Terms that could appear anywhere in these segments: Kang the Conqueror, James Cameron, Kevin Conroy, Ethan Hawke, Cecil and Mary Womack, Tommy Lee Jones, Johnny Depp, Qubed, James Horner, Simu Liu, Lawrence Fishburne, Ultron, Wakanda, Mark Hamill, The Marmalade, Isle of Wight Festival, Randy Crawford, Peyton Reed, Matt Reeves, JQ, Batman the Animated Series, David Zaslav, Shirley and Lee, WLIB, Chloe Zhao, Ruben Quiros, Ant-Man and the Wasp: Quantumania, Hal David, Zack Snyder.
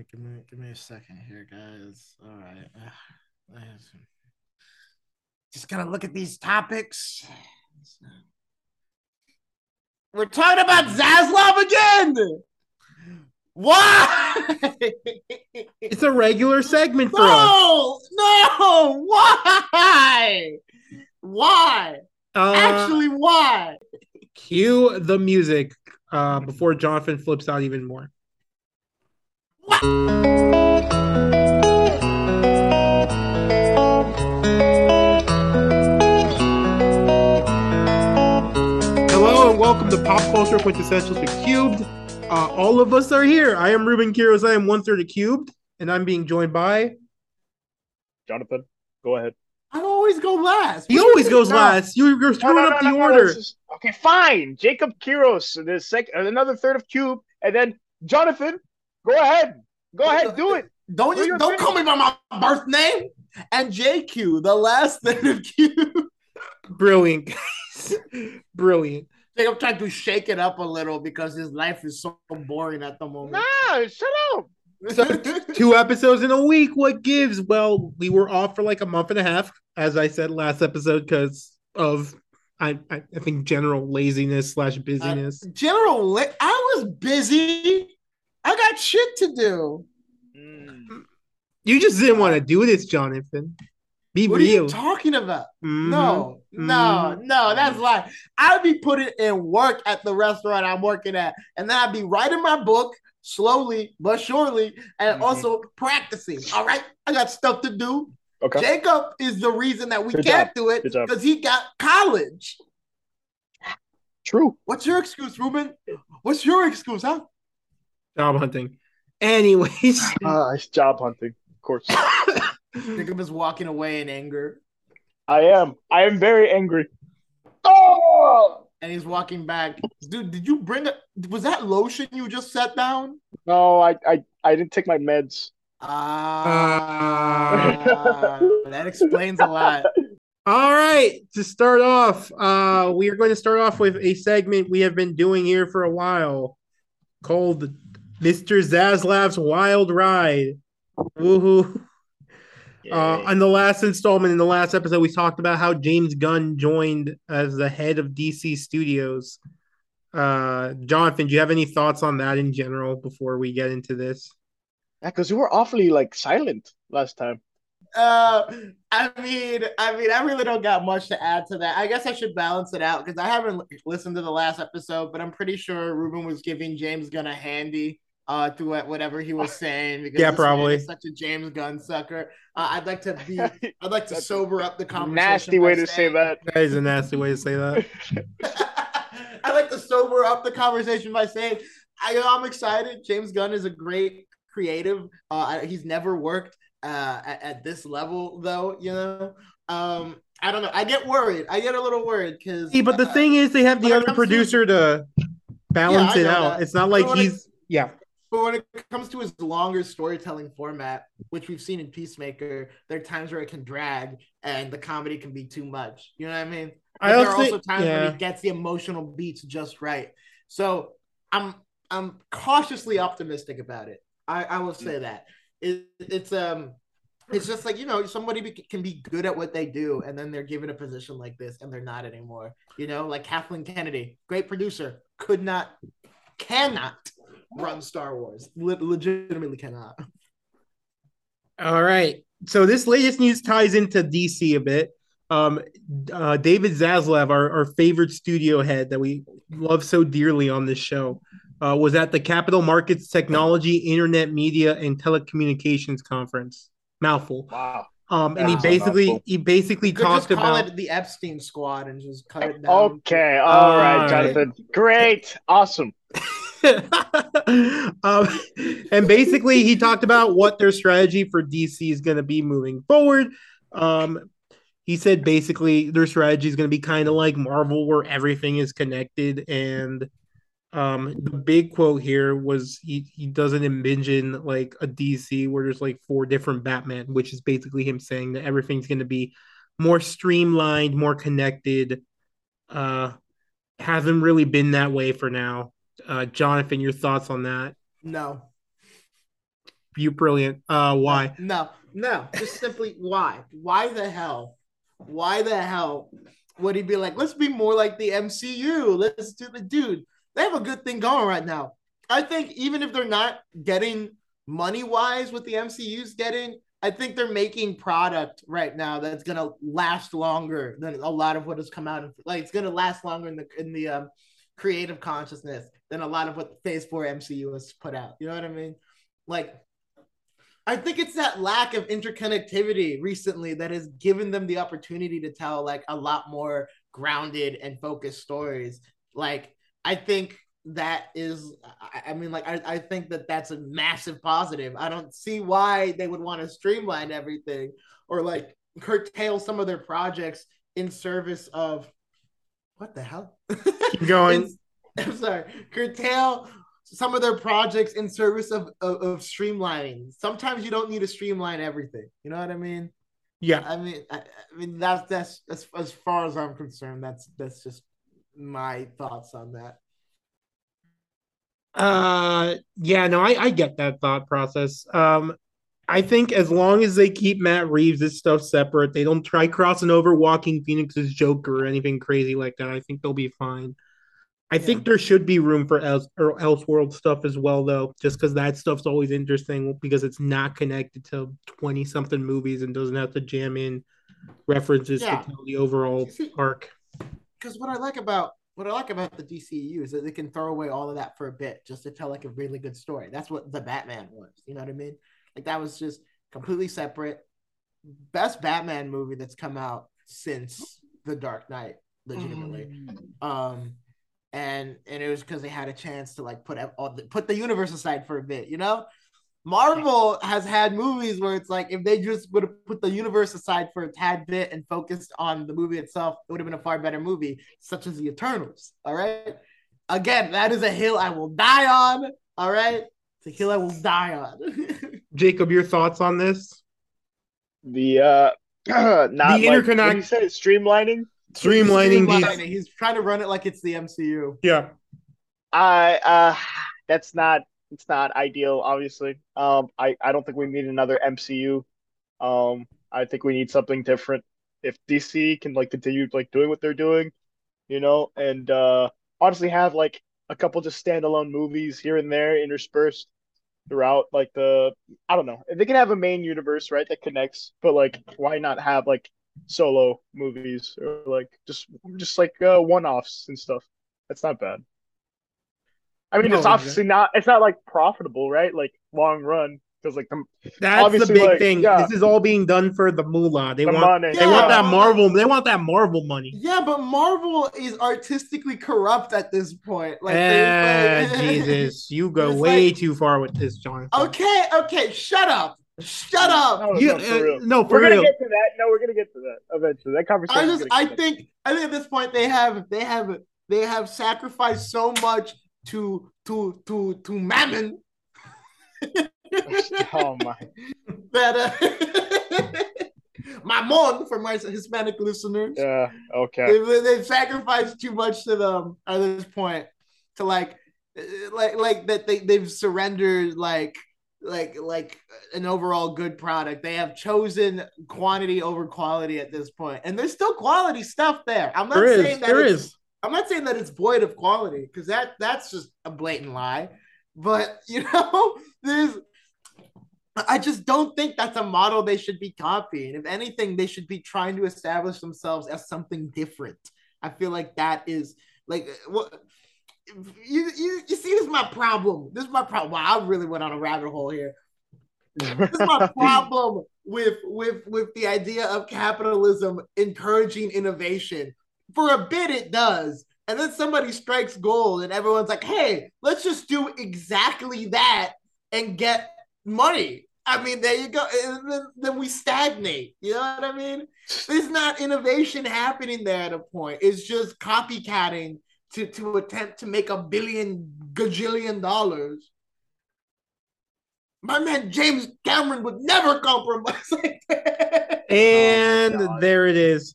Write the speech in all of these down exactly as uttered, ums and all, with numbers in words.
right, give me give me a second here, guys. All right. Just gotta look at these topics. We're talking about Zaslav again. Why? It's a regular segment for no, us. No, no, why? Why? Uh, Actually, why? Cue the music uh, before Jonathan flips out even more. What? Welcome to Pop Culture Quintessentials with Qubed. Uh, all of us are here. I am Ruben Quiros. I am one third of Qubed, and I'm being joined by Jonathan. Go ahead. I always go last. He always goes no. last. You, you're screwing no, no, no, up the no, order. No, just, okay, fine. Jacob Quiros, the sec- another third of Qubed, and then Jonathan. Go ahead. Go ahead. Do it. Don't do you, don't thing. Call me by my birth name. And J Q, the last third of Qubed. Brilliant, guys. Brilliant. I'm trying to shake it up a little because his life is so boring at the moment. Nah, shut up. So two episodes in a week, what gives? Well, we were off for like a month and a half, as I said last episode, because of, I, I I think, general laziness slash busyness. Uh, general, la- I was busy. I got shit to do. Mm. You just didn't want to do this, Jonathan. Be what real. Are you talking about? Mm-hmm. No, no, no, that's like I'd be putting in work at the restaurant I'm working at, and then I'd be writing my book slowly but surely, and mm-hmm. also practicing. All right, I got stuff to do. Okay, Jacob is the reason that we Good can't job. do it because he got college. True. What's your excuse, Ruben? What's your excuse, huh? Job hunting. Anyways, uh, it's job hunting, of course. Jacob is walking away in anger. I am. I am very angry. Oh! And he's walking back. Dude, did you bring a... Was that lotion you just set down? No, I I, I didn't take my meds. Ah. Uh, that explains a lot. All right. To start off, uh, we are going to start off with a segment we have been doing here for a while called Mister Zaslav's Wild Ride. Woohoo. Uh, on the last installment, in the last episode, we talked about how James Gunn joined as the head of D C Studios. Uh, Jonathan, do you have any thoughts on that in general before we get into this? Yeah, because you were awfully like silent last time. Uh, I mean, I mean, I really don't got much to add to that. I guess I should balance it out because I haven't listened to the last episode, but I'm pretty sure Ruben was giving James Gunn a handy. Uh, through whatever he was saying, because yeah, probably such a James Gunn sucker. Uh, I'd like to be, I'd like to sober up the conversation. Nasty way to saying, say that. That is a nasty way to say that. I'd like to sober up the conversation by saying, I, I'm excited. James Gunn is a great creative. Uh, he's never worked uh, at, at this level, though. You know, um, I don't know. I get worried. I get a little worried because. But the uh, thing is, they have the other producer to, to balance yeah, it out. That. It's not like he's I, yeah. But when it comes to his longer storytelling format, which we've seen in Peacemaker, there are times where it can drag and the comedy can be too much. You know what I mean? I also, there are also times yeah. where he gets the emotional beats just right. So I'm I'm cautiously optimistic about it. I, I will say that. It, it's um it's just like, you know, somebody be, can be good at what they do and then they're given a position like this and they're not anymore. You know, like Kathleen Kennedy, great producer, could not, cannot. Run Star Wars. Le- legitimately cannot. All right. So this latest news ties into D C a bit. Um, uh, David Zaslav, our, our favorite studio head that we love so dearly on this show, uh, was at the Capital Markets Technology, Internet, Media, and Telecommunications Conference. Mouthful. Wow. Um, and he basically he basically talked about just call it the Epstein Squad and just cut it down. Okay. All, all right, Jonathan. Great. Awesome. um, and basically he talked about what their strategy for D C is going to be moving forward. Um, he said basically their strategy is going to be kind of like Marvel where everything is connected, and um, the big quote here was he, he doesn't envision like a D C where there's like four different Batman, which is basically him saying that everything's going to be more streamlined, more connected. Uh, hasn't really been that way for now. Uh, Jonathan, your thoughts on that? No. you brilliant. Uh, why? No, no, just simply why? Why the hell? Why the hell would he be like, let's be more like the M C U? Let's do the dude. They have a good thing going right now. I think even if they're not getting money-wise what the M C U's getting, I think they're making product right now that's going to last longer than a lot of what has come out. Of, like, it's going to last longer in the in the um, creative consciousness than a lot of what Phase four M C U has put out. You know what I mean? Like, I think it's that lack of interconnectivity recently that has given them the opportunity to tell, like, a lot more grounded and focused stories. Like, I think that is, I mean, like, I, I think that that's a massive positive. I don't see why they would want to streamline everything or, like, curtail some of their projects in service of, what the hell? Keep going. I'm sorry. Curtail some of their projects in service of, of, of streamlining. Sometimes you don't need to streamline everything. You know what I mean? Yeah. I mean, I, I mean, that's, that's, as, as far as I'm concerned, that's, that's just my thoughts on that. Uh, yeah, no, I, I get that thought process. Um, I think as long as they keep Matt Reeves' stuff separate, they don't try crossing over Walking Phoenix's Joker or anything crazy like that, I think they'll be fine. I yeah. think there should be room for else or Elseworld stuff as well, though, just because that stuff's always interesting because it's not connected to twenty-something movies and doesn't have to jam in references yeah. to tell the overall see, arc. Because what I like about What I like about the D C U is that they can throw away all of that for a bit just to tell, like, a really good story. That's what the Batman was. You know what I mean? Like, that was just completely separate. Best Batman movie that's come out since The Dark Knight, legitimately. Mm. Um, and and it was because they had a chance to, like, put all the, put the universe aside for a bit, you know? Marvel has had movies where it's like, if they just would have put the universe aside for a tad bit and focused on the movie itself, it would have been a far better movie, such as The Eternals. All right. Again, that is a hill I will die on. All right. It's a hill I will die on. Jacob, your thoughts on this? The uh, not the like, interconnect. What you said, it's streamlining. Streamlining. streamlining. These... He's trying to run it like it's the M C U. Yeah. I uh, that's not. It's not ideal, obviously. Um, I, I don't think we need another M C U. Um, I think we need something different. If D C can, like, continue, like, doing what they're doing, you know, and uh, honestly have, like, a couple just standalone movies here and there interspersed throughout, like, the, I don't know. They can have a main universe, right, that connects, but, like, why not have, like, solo movies or, like, just, just like, uh, one-offs and stuff? That's not bad. I mean, no, it's obviously not. It's not, like, profitable, right? Like, long run, because, like, the, that's the big, like, thing. Yeah. This is all being done for the moolah. They the want, money. they yeah. want that Marvel. They want that Marvel money. Yeah, but Marvel is artistically corrupt at this point. Like, eh, they, like Jesus, you go way like, too far with this, Jonathan. Okay, okay, shut up. Shut up! No, you, no, for real. Uh, no, for we're real. gonna get to that. No, we're gonna get to that eventually. That conversation. I just, I think, that. I think at this point they have, they have, they have sacrificed so much. To to to to mammon. Oh my! That uh, mammon for my Hispanic listeners. Yeah. Okay. They, they've sacrificed too much to them at this point. To like, like, like that they they've surrendered like like like an overall good product. They have chosen quantity over quality at this point, and there's still quality stuff there. I'm not there saying is, that there it's, is. I'm not saying that it's void of quality because that that's just a blatant lie, but you know, there's. I just don't think that's a model they should be copying. If anything, they should be trying to establish themselves as something different. I feel like that is like what you you, you see. This is my problem. This is my problem. Wow, I really went on a rabbit hole here. This is my problem with with with the idea of capitalism encouraging innovation. For a bit, it does. And then somebody strikes gold and everyone's like, hey, let's just do exactly that and get money. I mean, there you go. And then, then we stagnate. You know what I mean? There's not innovation happening there at a point. It's just copycatting to, to attempt to make a billion gajillion dollars. My man James Cameron would never compromise like that. And oh there it is.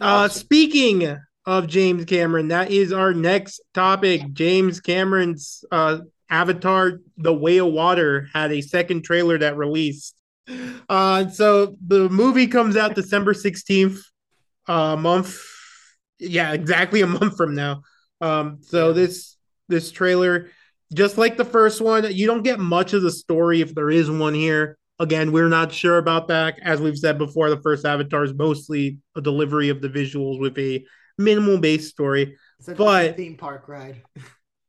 Uh, speaking of James Cameron, that is our next topic. James Cameron's uh, Avatar: The Way of Water had a second trailer that released. Uh, so the movie comes out December sixteenth, uh, a month. Yeah, exactly a month from now. Um, so this this trailer, just like the first one, you don't get much of the story if there is one here. Again, we're not sure about that. As we've said before, the first Avatar is mostly a delivery of the visuals with a minimal base story. It's but, a theme park ride.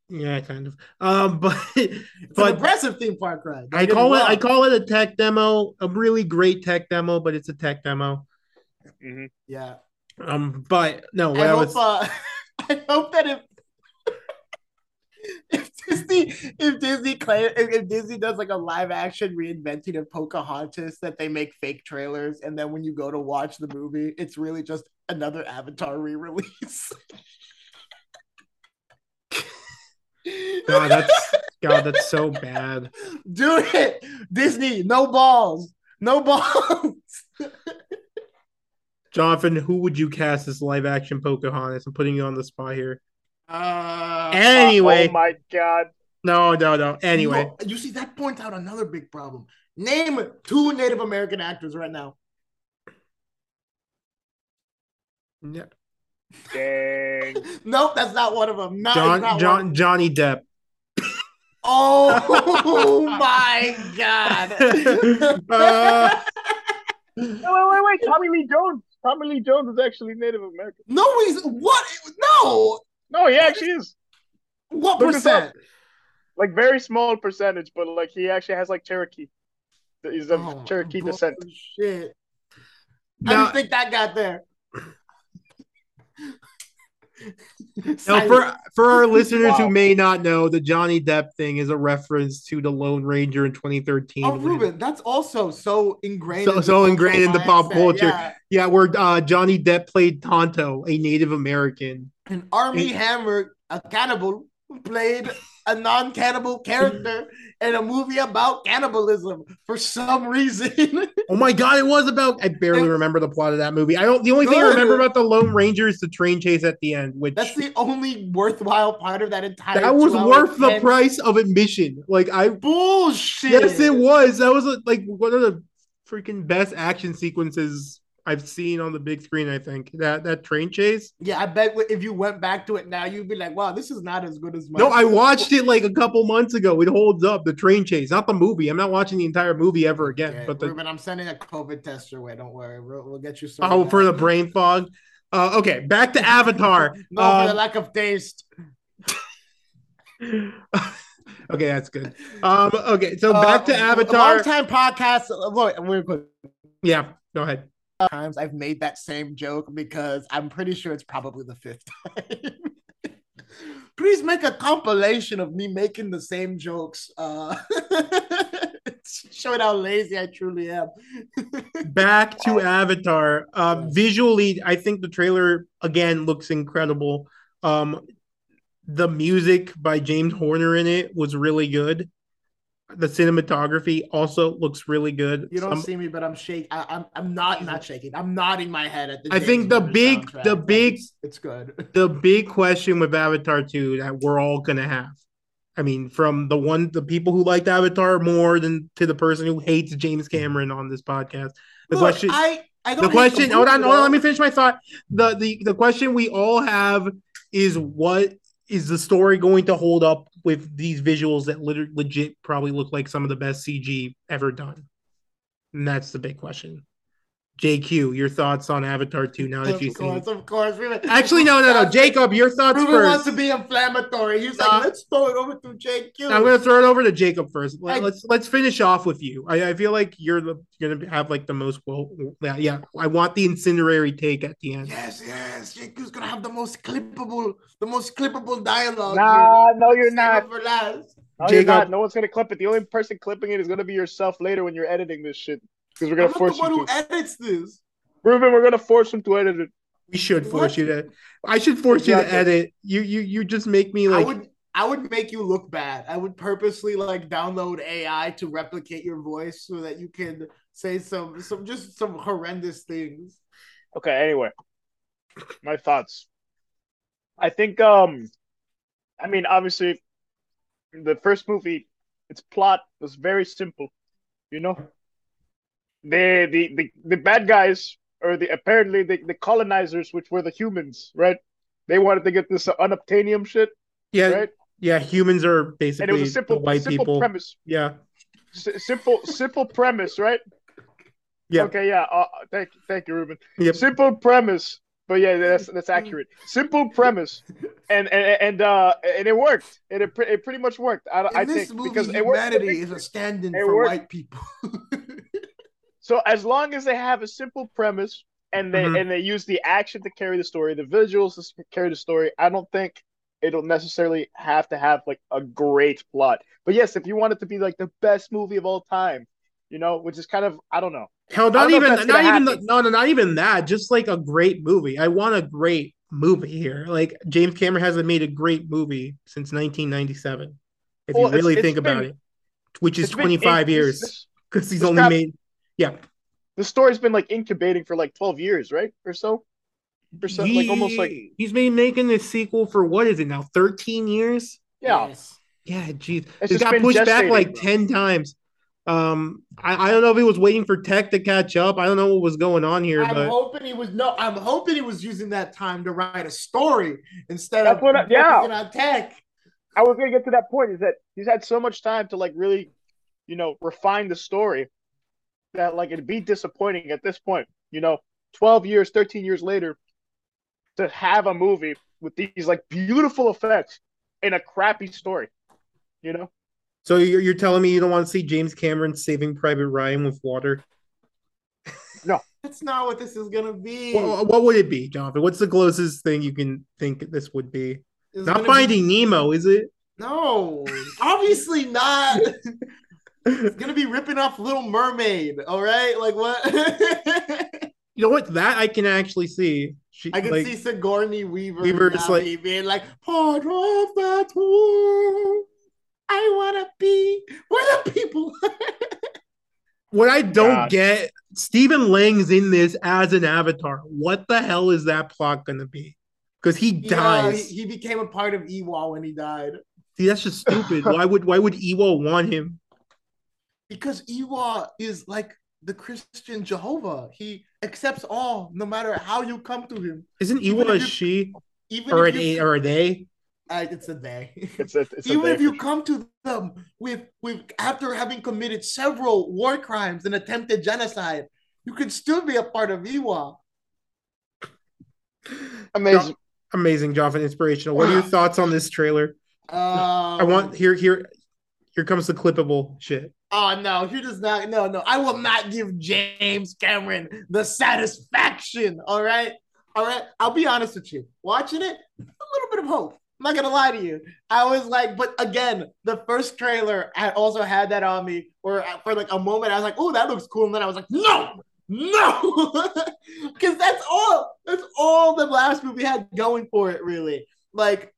Yeah, kind of. Um, but it's but an impressive theme park ride. They I call it. Well. I call it a tech demo. A really great tech demo, but it's a tech demo. Mm-hmm. Yeah. Um. But no. I, I, hope, was... uh, I hope that if if Disney if Disney claim, if, if Disney does like a live action reinventing of Pocahontas, that they make fake trailers, and then when you go to watch the movie, it's really just another Avatar re-release. God, that's God, that's so bad. Do it, Disney. No balls, no balls. Jonathan, who would you cast as live-action Pocahontas? I'm putting you on the spot here. Uh, anyway, oh my God, no, no, no. Anyway, you, you see that points out another big problem. Name two Native American actors right now. Yeah. Dang. Nope, that's not one of them. Not, John, not John, one. Johnny Depp. Oh my God. uh, wait, wait, wait. Tommy Lee Jones. Tommy Lee Jones is actually Native American. No, he's what? No. No, he actually is. What Look percent? Like, very small percentage, but like he actually has like Cherokee. He's of oh, Cherokee descent. Shit. Now, how do you think that got there? Now, for for our listeners wow. who may not know, the Johnny Depp thing is a reference to the Lone Ranger in twenty thirteen. Oh, Ruben, that's also so ingrained. So, in so ingrained in the pop culture. Yeah, yeah where uh, Johnny Depp played Tonto, a Native American, and Armie Hammer, a cannibal, played a non-cannibal character in a movie about cannibalism for some reason. Oh my God, it was about... I barely it, remember the plot of that movie. I don't. The only good. thing I remember about the Lone Ranger is the train chase at the end, which... That's the only worthwhile part of that entire... That was worth the end. price of admission. Like, I... Bullshit! Yes, it was. That was, a, like, one of the freaking best action sequences I've seen on the big screen, I think. That that train chase? Yeah, I bet if you went back to it now, you'd be like, wow, this is not as good as much. No, I watched it like a couple months ago. It holds up, the train chase. Not the movie. I'm not watching the entire movie ever again. Okay, but the... Ruben, I'm sending a COVID test your way. Don't worry. We'll, we'll get you some. Oh, out. For the brain fog? Uh, okay, back to Avatar. No, um, for the lack of taste. Okay, that's good. Um, okay, so back uh, to Avatar. Long-time podcast. Look, yeah, go ahead. Times I've made that same joke because I'm pretty sure it's probably the fifth time. Please make a compilation of me making the same jokes. Uh, showing how lazy I truly am. Back to Avatar. Uh, visually, I think the trailer, again, looks incredible. Um, the music by James Horner in it was really good. The cinematography also looks really good. You don't I'm, see me, but I'm shaking. I'm I'm not not shaking. I'm nodding my head at the. I think the big soundtrack. the big it's, it's good. The big question with Avatar two that we're all gonna have, I mean, from the one the people who liked Avatar more than to the person who hates James Cameron on this podcast. The Look, question. I, I don't the question. The hold on, hold on. Let me finish my thought. The the the question we all have is what. Is the story going to hold up with these visuals that lit- legit probably look like some of the best C G ever done? And that's the big question. J Q, your thoughts on Avatar two now that you've seen it? Of course, of course. Actually, no, no, no. Jacob, your thoughts Ruben first. Ruben wants to be inflammatory. He's like, uh, let's throw it over to J Q. I'm going to throw it over to Jacob first. Let, I, let's let's finish off with you. I, I feel like you're going to have like the most, well, yeah, yeah, I want the incendiary take at the end. Yes, yes. J Q's going to have the most clippable, the most clippable dialogue. Nah, here. no, you're not. For last. No, Jacob. You're not. No one's going to clip it. The only person clipping it is going to be yourself later when you're editing this shit. Because we're gonna I'm force the one you who to. edits this, Ruben. We're gonna force him to edit it. We should what? force you to. I should force exactly. you to edit. You, you, you just make me like. I would, I would make you look bad. I would purposely like download A I to replicate your voice so that you can say some, some just some horrendous things. Okay. Anyway, my thoughts. I think. Um, I mean, obviously, the first movie, its plot was very simple. You know, the the the, the bad guys, or the apparently the, the colonizers, which were the humans, right? They wanted to get this uh, unobtainium shit. Yeah, right? Yeah, humans are basically and it was a simple, the white simple people. Premise. Yeah, S- simple, simple premise, right? Yeah. Okay. Yeah. Uh, thank, thank you, Ruben. Yep. Simple premise, but yeah, that's that's accurate. Simple premise, and and and uh, and it worked. And it it pretty much worked. I, I think movie, because humanity is a stand-in for worked. White people. So as long as they have a simple premise and they mm-hmm. and they use the action to carry the story, the visuals to carry the story, I don't think it'll necessarily have to have like a great plot. But yes, if you want it to be like the best movie of all time, you know, which is kind of I don't know. Hell, not even not even the, no no not even that. Just like a great movie. I want a great movie here. Like James Cameron hasn't made a great movie since nineteen ninety-seven. If well, you really it's, it's think been, about it, which is twenty-five years, because he's only got, made yeah. The story's been like incubating for like twelve years, right, or so. Percent, he, like almost like he's been making this sequel for what is it now? thirteen years? Yeah. Yes. Yeah, geez. It's it got pushed back like bro. ten times. Um, I, I don't know if he was waiting for tech to catch up. I don't know what was going on here. I'm but... hoping he was no, I'm hoping he was using that time to write a story instead That's of what I, yeah. on tech. I was gonna get to that point, is that he's had so much time to like really, you know, refine the story that like it'd be disappointing at this point, you know, twelve years, thirteen years later. To have a movie with these like beautiful effects and a crappy story, you know. So you're you're telling me you don't want to see James Cameron saving Private Ryan with water? No, that's not what this is gonna be. Well, what would it be, Jonathan? What's the closest thing you can think this would be? It's not Finding be... Nemo, is it? No, obviously not. It's gonna be ripping off Little Mermaid. All right, like what? You know what? That I can actually see. She, I can like, see Sigourney Weaver, Weaver just like, being like, part of that world. I want to be where the people are. What I don't God. get, Stephen Lang's in this as an avatar. What the hell is that plot going to be? Because he yeah, dies. He, he became a part of Eywa when he died. See, that's just stupid. Why would why would Eywa want him? Because Eywa is like the Christian Jehovah. He accepts all, no matter how you come to him. Isn't Eywa a she? Even or, an you, a, or a they? Uh, it's a they. It's a, it's even a they if you come to them with with after having committed several war crimes and attempted genocide, you can still be a part of Eywa. Amazing. No, amazing, Jonathan. Inspirational. What are your thoughts on this trailer? Um, I want here here here comes the clippable shit. Oh, no, he does not. No, no. I will not give James Cameron the satisfaction. All right. All right. I'll be honest with you. Watching it, a little bit of hope. I'm not going to lie to you. I was like, but again, the first trailer I also had that on me where for like a moment I was like, oh, that looks cool. And then I was like, no, no. Because that's all. That's all the last movie had going for it, really. Like,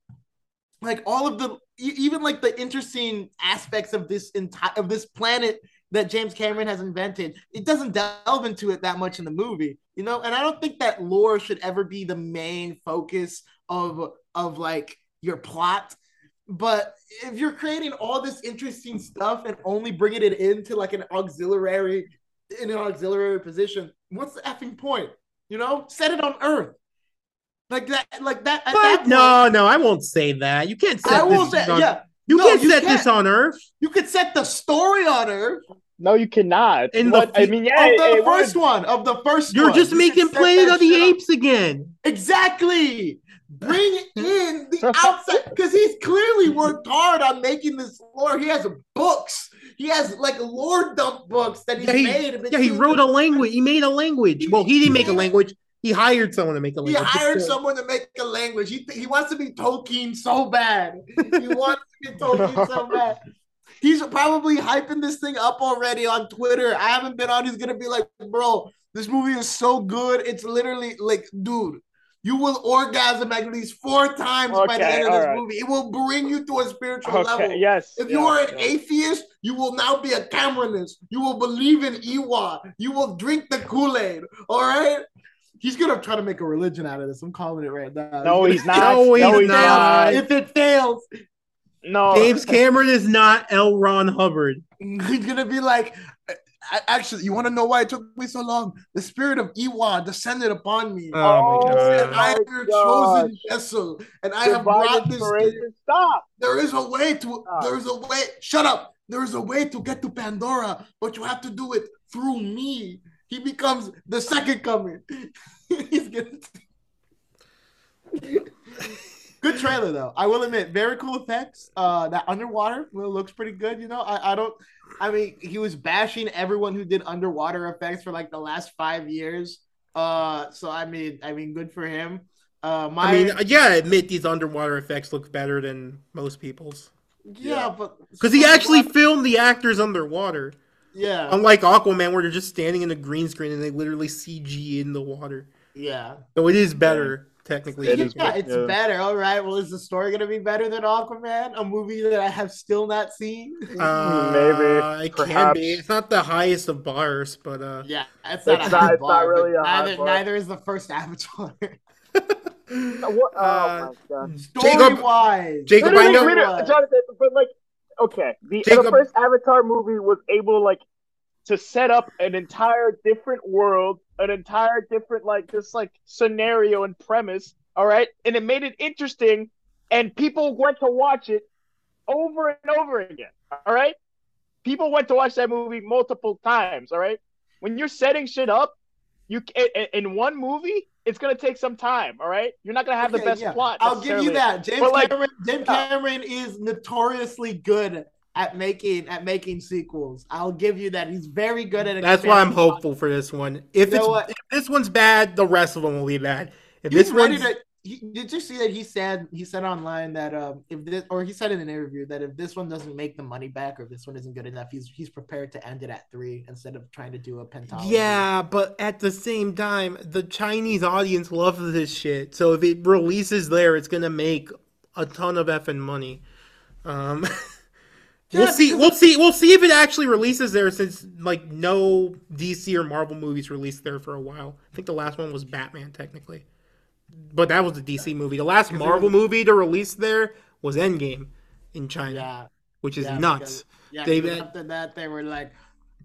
like all of the. Even like the interesting aspects of this entire of this planet that James Cameron has invented, it doesn't delve into it that much in the movie, you know. And I don't think that lore should ever be the main focus of of like your plot. But if you're creating all this interesting stuff and only bringing it into like an auxiliary in an auxiliary position, what's the effing point? You know, set it on Earth. Like that, like that. But that point, no, no, I won't say that. You can't set I this won't say, on. Yeah. You no, can't you set can't. this on Earth. You could set the story on Earth. No, you cannot. And what, the, I mean, yeah, of the it, first it, one of the first. You're one. just you making Planet of the Apes on. again. Exactly. Bring in the outside because he's clearly worked hard on making this lore. He has books. He has like lore dump books that he's yeah, he, made. Yeah, he wrote a language. He made a language. Well, he didn't make a language. He hired someone to make a language. He hired someone to make a language. He th- he wants to be Tolkien so bad. He wants to be Tolkien so bad. He's probably hyping this thing up already on Twitter. I haven't been on. He's going to be like, bro, this movie is so good. It's literally like, dude, you will orgasm at least four times okay, by the end of this right. movie. It will bring you to a spiritual okay, level. Yes. If yeah, you are an yeah. atheist, you will now be a Cameronist. You will believe in Eywa. You will drink the Kool-Aid. All right? He's going to try to make a religion out of this. I'm calling it right now. No, he's, he's not. No, he's, no, he's not. Fails. If it fails, No, James Cameron is not L. Ron Hubbard. He's gonna be like, actually, you want to know why it took me so long? The spirit of Eywa descended upon me. Oh, oh my God! And I am your chosen vessel, and I have brought this. Stop! There is a way to. There is a way. Shut up! There is a way to get to Pandora, but you have to do it through me. He becomes the second coming. He's gonna. Good trailer though, I will admit. Very cool effects. Uh, that underwater well, looks pretty good. You know, I, I don't. I mean, he was bashing everyone who did underwater effects for like the last five years. Uh, so I mean, I mean, good for him. Uh, my, I mean, yeah, I admit these underwater effects look better than most people's. Yeah, yeah. But because he actually filmed the actors underwater. Yeah, unlike Aquaman, where they're just standing in a green screen and they literally C G in the water. Yeah, so it is better. Technically, yeah, it's, yeah, it's better. All right. Well, is the story gonna be better than Aquaman, a movie that I have still not seen? Uh, Maybe it perhaps. Can be. It's not the highest of bars, but uh, yeah, it's not, it's a not, it's bar, not really a high neither, bar. Neither is the first Avatar. what, uh, oh my God. Story Jacob, wise, Jacob, I know, Jonathan, but like, okay, the, Jacob, the first Avatar movie was able, like, to set up an entire different world. An entire different, like, this, like, scenario and premise, all right? And it made it interesting, and people went to watch it over and over again, all right? People went to watch that movie multiple times, all right? When you're setting shit up, you in one movie, it's going to take some time, all right? You're not going to have okay, the best yeah. plot. I'll give you that. James but Cameron, like, James Cameron is notoriously good at making at making sequels. I'll give you that. He's very good at. That's why I'm hopeful for this one. If, you know it's, if this one's bad, the rest of them will be bad. If He's this ready to, he, did you see that he said he said online that um if this or he said in an interview that if this one doesn't make the money back or if this one isn't good enough, he's he's prepared to end it at three instead of trying to do a pentology. Yeah, but at the same time, the Chinese audience loves this shit. So if it releases there, it's gonna make a ton of effing money. Um. We'll yeah, see. We'll see. We'll see if it actually releases there, since like no D C or Marvel movies released there for a while. I think the last one was Batman, technically, but that was a D C movie. The last Marvel movie to release there was Endgame in China, yeah. which is yeah, nuts. Because, yeah, because after that, they were like,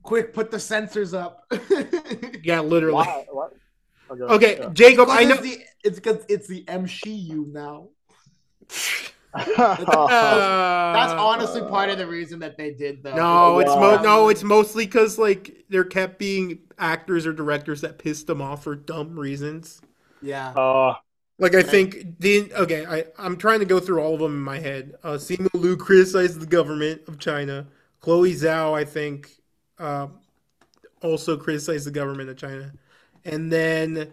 "Quick, put the censors up." yeah, literally. Why? Why? Okay, okay yeah. Jacob. I know it's the, it's because it's the M C U now. uh, that's honestly part of the reason that they did though. No, it's mo- no, it's mostly because like there kept being actors or directors that pissed them off for dumb reasons. Yeah. Uh, like I think the okay, I I'm trying to go through all of them in my head. Uh, Simu Liu criticized the government of China. Chloe Zhao, I think, uh, also criticized the government of China, and then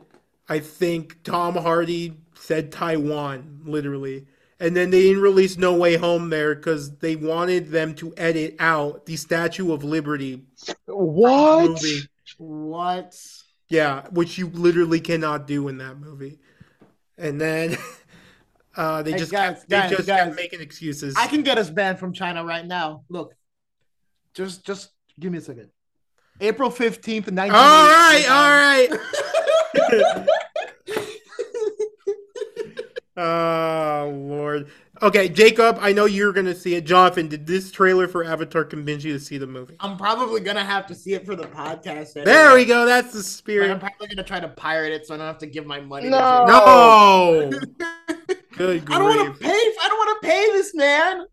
I think Tom Hardy said Taiwan literally. And then they didn't release No Way Home there because they wanted them to edit out the Statue of Liberty. What? Movie. What? Yeah, which you literally cannot do in that movie. And then uh, they hey, just, guys, kept, they guys, just guys. kept making excuses. I can get us banned from China right now. Look, just just give me a second. April fifteenth, nineteen eighty-nine. All right, all right. Oh, Lord. Okay, Jacob, I know you're going to see it. Jonathan, did this trailer for Avatar convince you to see the movie? I'm probably going to have to see it for the podcast. Anyway. There we go. That's the spirit. But I'm probably going to try to pirate it so I don't have to give my money. No. To no. Good grief. I don't want to pay. I don't want to pay this, man.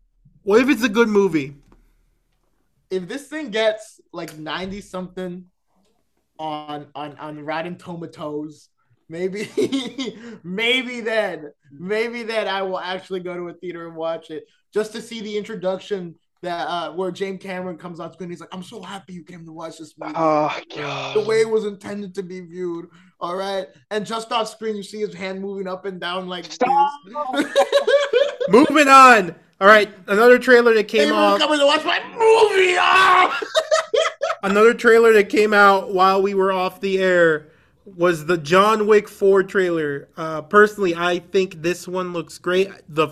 What if it's a good movie? If this thing gets like ninety-something on, on, on Rotten Tomatoes, Maybe, maybe then, maybe then I will actually go to a theater and watch it just to see the introduction that uh, where James Cameron comes on screen. He's like, "I'm so happy you came to watch this movie. Oh, God. The way it was intended to be viewed." All right, and just off screen, you see his hand moving up and down like Stop. this. Moving on. All right, another trailer that came out. Coming to watch my movie. Ah! Another trailer that came out while we were off the air was the John Wick four trailer. Uh, personally, I think this one looks great. The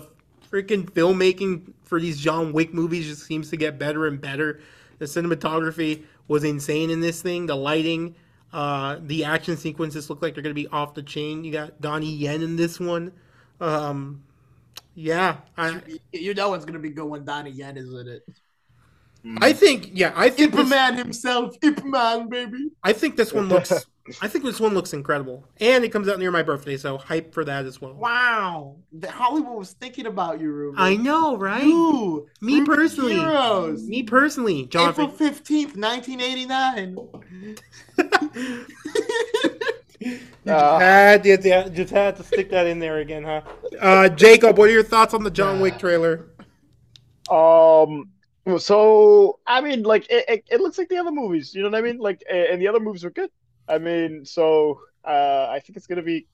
freaking filmmaking for these John Wick movies just seems to get better and better. The cinematography was insane in this thing. The lighting, uh, the action sequences look like they're going to be off the chain. You got Donnie Yen in this one. Um, Yeah. I, you know it's going to be good when Donnie Yen is in it. I think, yeah, I think Ip Man himself, Ip Man, baby. I think this one looks, I think this one looks incredible, and it comes out near my birthday, so hype for that as well. Wow, the Hollywood was thinking about you, Ruben. I know, right? You, me Ruben personally, Quiros. me personally, Jonathan. April fifteenth, nineteen eighty nine. Just had to stick that in there again, huh? Uh, Jacob, what are your thoughts on the John Wick trailer? Um. So, I mean, like, it, it, it looks like the other movies, you know what I mean? Like, and the other movies were good. I mean, so, uh, I think it's going to be,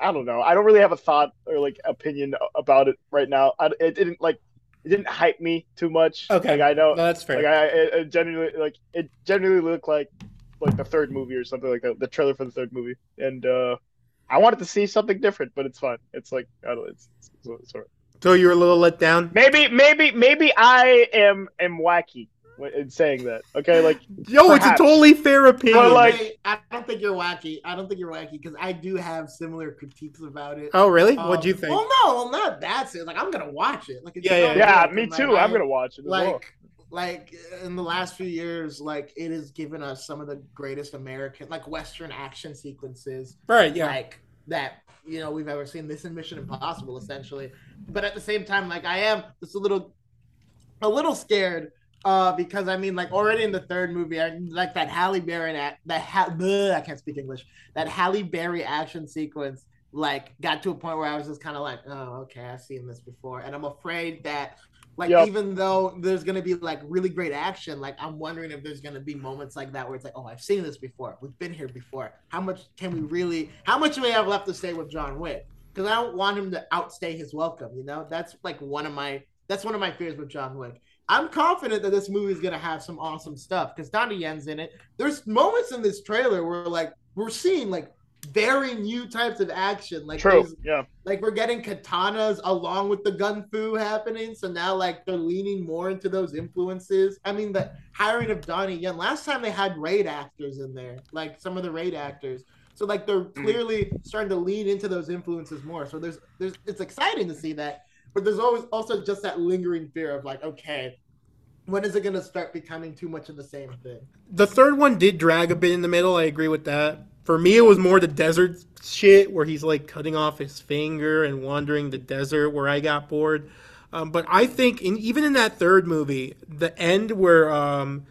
I don't know. I don't really have a thought or, like, opinion about it right now. I, it didn't, like, it didn't hype me too much. Okay. Like, I know. No, that's fair. Like, I, it, it genuinely, like, it genuinely looked like, like, the third movie or something like that, the trailer for the third movie. And, uh, I wanted to see something different, but it's fine. It's like, I don't know, it's, it's, it's, it's all right. So you were a little let down? Maybe, maybe, maybe I am am wacky in saying that. Okay, like yo, perhaps. It's a totally fair opinion. But like, I don't think you're wacky. I don't think you're wacky because I do have similar critiques about it. Oh, really? Um, What'd you think? Well, no, well, not that. Serious. Like, I'm gonna watch it. Like, it's yeah, yeah, yeah. Like, me like, too. I, I'm gonna watch it. As like, well. like in the last few years, like it has given us some of the greatest American, like Western action sequences. Right. Yeah. Like that. You know, we've ever seen this in Mission Impossible, essentially. But at the same time, like, I am just a little, a little scared uh, because, I mean, like, already in the third movie, I, like, that Halle Berry, act, that ha- bleh, I can't speak English, that Halle Berry action sequence, like, got to a point where I was just kind of like, oh, okay, I've seen this before. And I'm afraid that, like, yep. even though there's going to be, like, really great action, like, I'm wondering if there's going to be moments like that where it's like, oh, I've seen this before. We've been here before. How much can we really, how much do we have left to say with John Wick? Because I don't want him to outstay his welcome, you know? That's, like, one of my, that's one of my fears with John Wick. I'm confident that this movie is going to have some awesome stuff because Donnie Yen's in it. There's moments in this trailer where, like, we're seeing, like, very new types of action, like True. yeah, like we're getting katanas along with the gun fu happening. So now, like they're leaning more into those influences. I mean, the hiring of Donnie Yen. Last time they had raid actors in there, like some of the raid actors. So like they're mm. clearly starting to lean into those influences more. So there's there's it's exciting to see that, but there's always also just that lingering fear of like, okay, when is it going to start becoming too much of the same thing? The third one did drag a bit in the middle. I agree with that. For me, it was more the desert shit where he's, like, cutting off his finger and wandering the desert where I got bored. Um, but I think in, even in that third movie, the end where um,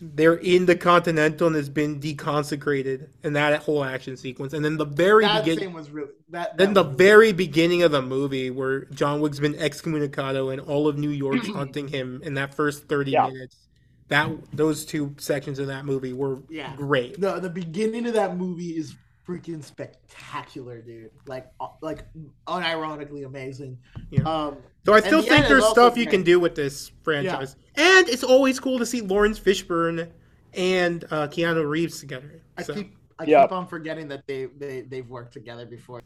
they're in the Continental and has been deconsecrated and that whole action sequence. And then the very, that begin- scene was really, that, that then was the really very cool. beginning of the movie where John Wick's been excommunicado and all of New York's hunting him in that first thirty yeah. minutes. That those two sections of that movie were yeah. great. No, the beginning of that movie is freaking spectacular, dude. Like, like unironically amazing. Yeah. Um, so I still the think there's stuff you great. can do with this franchise, yeah. and it's always cool to see Lawrence Fishburne and uh, Keanu Reeves together. So. I keep, I yeah. keep on forgetting that they they they've worked together before.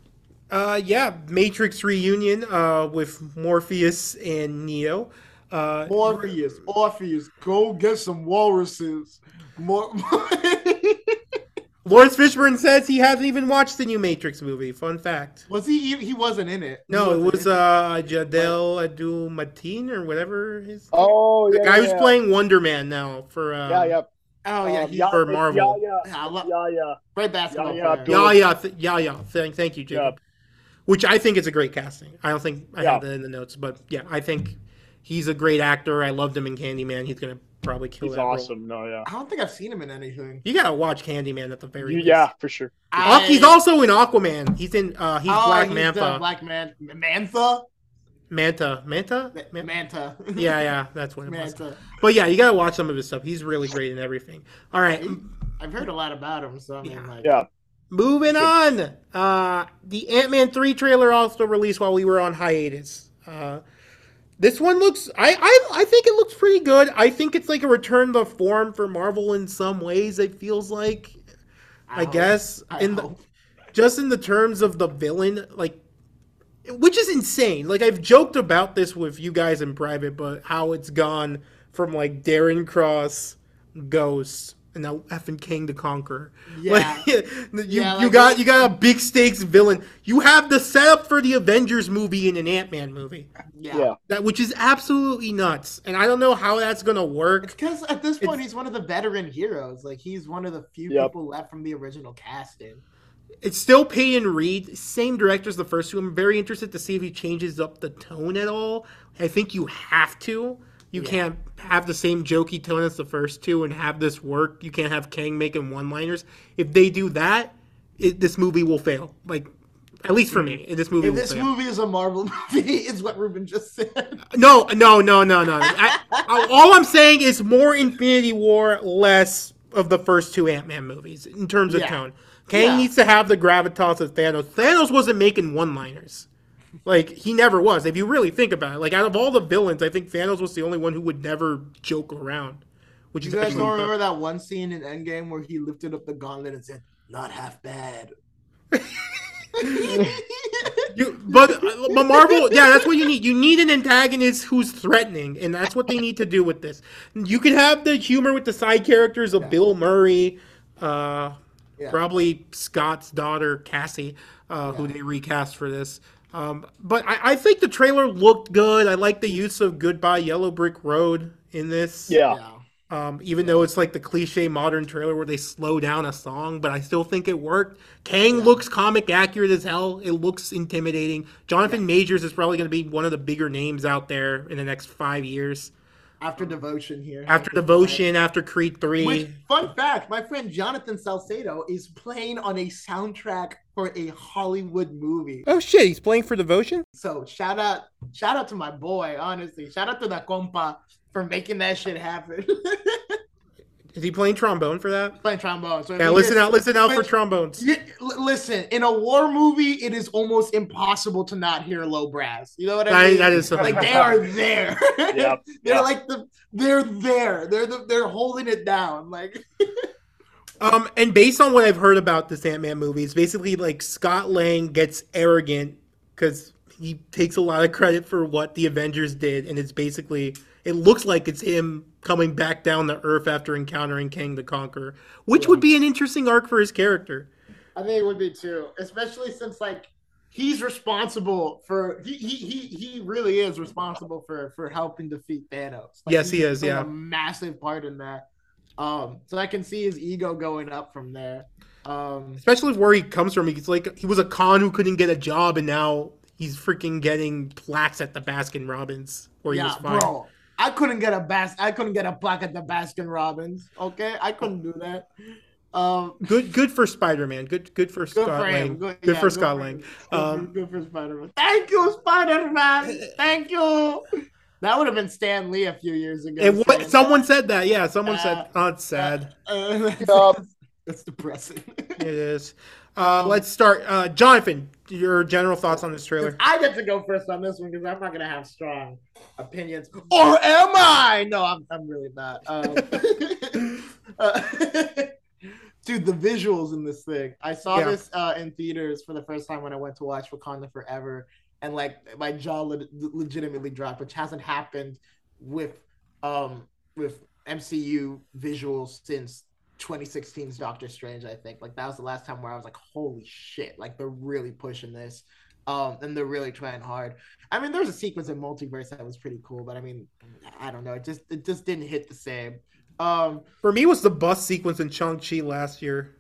Uh, yeah, Matrix reunion uh, with Morpheus and Neo. Uh, Morpheus, Orpheus, go get some walruses. Mor- Lawrence Fishburne says he hasn't even watched the new Matrix movie. Fun fact. Was he? He wasn't in it. He no, it was uh, Jadel Abdul Mateen or whatever his. Oh, yeah, the guy yeah, who's yeah. playing Wonder Man now for. Um, yeah, yeah. Oh yeah, um, yeah for yeah, Marvel. Yeah, yeah, lo- yeah, yeah. Great basketball yeah, player. Yeah, yeah, th- yeah, yeah. Thank, thank you, Jacob. Yeah. Which I think is a great casting. I don't think I yeah. had that in the notes, but yeah, I think. He's a great actor. I loved him in Candyman. He's going to probably kill He's that awesome. Role. No, yeah. I don't think I've seen him in anything. You got to watch Candyman at the very least. Yeah, for sure. I... He's also in Aquaman. He's in uh, he's oh, Black he's Manta. Black Man- Manta? Manta. Manta? Manta. Manta. Yeah, yeah. That's what it Manta. was. But yeah, you got to watch some of his stuff. He's really great in everything. All right. I've heard a lot about him. So I mean, yeah. like. Yeah. Moving on. Uh, the Ant-Man three trailer also released while we were on hiatus. Uh, This one looks, I, I I think it looks pretty good. I think it's like a return to form for Marvel in some ways, it feels like, I, I guess. I in the, just in the terms of the villain, like, which is insane. Like, I've joked about this with you guys in private, but how it's gone from, like, Darren Cross, Ghost, and now effing Kang the Conqueror. Yeah, like, you yeah, like, you got you got a big stakes villain. You have the setup for the Avengers movie in an Ant-Man movie. Yeah. yeah, that which is absolutely nuts, and I don't know how that's gonna work. It's because at this point, it's, he's one of the veteran heroes. Like he's one of the few yep. people left from the original casting. It's still Peyton Reed, same director as the first two. I'm very interested to see if he changes up the tone at all. I think you have to. You yeah. can't have the same jokey tone as the first two and have this work. You can't have Kang making one-liners. If they do that, it, this movie will fail. Like, at least for me, this movie if will this fail. This movie is a Marvel movie, is what Ruben just said. No, no, no, no, no. I, I, all I'm saying is more Infinity War, less of the first two Ant-Man movies in terms of yeah. tone. Kang yeah. needs to have the gravitas of Thanos. Thanos wasn't making one-liners. Like, he never was, if you really think about it. Like, out of all the villains, I think Thanos was the only one who would never joke around. Which you is guys don't remember that one scene in Endgame where he lifted up the gauntlet and said, "Not half bad." you, but, but Marvel, yeah, that's what you need. You need an antagonist who's threatening, and that's what they need to do with this. You can have the humor with the side characters of yeah. Bill Murray, uh, yeah. probably Scott's daughter, Cassie, uh, yeah. who they recast for this. Um, but I, I think the trailer looked good. I like the use of Goodbye Yellow Brick Road in this. Yeah. Um, even yeah. though it's like the cliche modern trailer where they slow down a song, but I still think it worked. Kang yeah. looks comic accurate as hell. It looks intimidating. Jonathan yeah. Majors is probably going to be one of the bigger names out there in the next five years. After Devotion here. After Devotion, right. after Creed three. Which, fun fact, my friend Jonathan Salcedo is playing on a soundtrack for a Hollywood movie. Oh shit, he's playing for Devotion? So shout out shout out to my boy, honestly. Shout out to the compa for making that shit happen. Is he playing trombone for that? Playing trombone. So yeah, listen out, listen out for trombones. You, listen, in a war movie, it is almost impossible to not hear low brass. You know what I mean? That, that is something. Like they are there. Yep, yep. They're like the, they're there. They're the, they're holding it down. Like. um, and based on what I've heard about this Ant-Man movie, it's basically like Scott Lang gets arrogant because he takes a lot of credit for what the Avengers did, and it's basically. It looks like it's him coming back down to Earth after encountering Kang the Conqueror, which yeah. would be an interesting arc for his character. I think it would be too, especially since like he's responsible for he he he, he really is responsible for for helping defeat Thanos. Like, yes, he is. Yeah, a massive part in that. Um, so I can see his ego going up from there. Um, especially where he comes from, he's like he was a con who couldn't get a job, and now he's freaking getting plaques at the Baskin Robbins where yeah, he was fired. Bro. I couldn't get a bas- I couldn't get a plaque at the Baskin Robbins. Okay, I couldn't do that. Um, good, good for Spider-Man. Good, good for Scott Lang. Good, good yeah, for good Scott Lang. Um, good for Spider-Man. Thank you, Spider-Man. Thank you. That would have been Stan Lee a few years ago. It w- someone said that. Yeah, someone uh, said. Oh, it's sad. Uh, uh, that's depressing. It is. Uh, let's start. Uh, Jonathan, your general thoughts on this trailer? I get to go first on this one because I'm not going to have strong opinions. Or am I? No, I'm, I'm really not. Um, uh, dude, the visuals in this thing. I saw yeah. this uh, in theaters for the first time when I went to watch Wakanda Forever. And like my jaw le- legitimately dropped, which hasn't happened with um, with M C U visuals since twenty sixteen's Doctor Strange, I think. Like, that was the last time where I was like, holy shit, like, they're really pushing this. Um, and they're really trying hard. I mean, there's a sequence in Multiverse that was pretty cool, but I mean, I don't know. It just it just didn't hit the same. Um, For me, it was the bus sequence in Shang-Chi last year.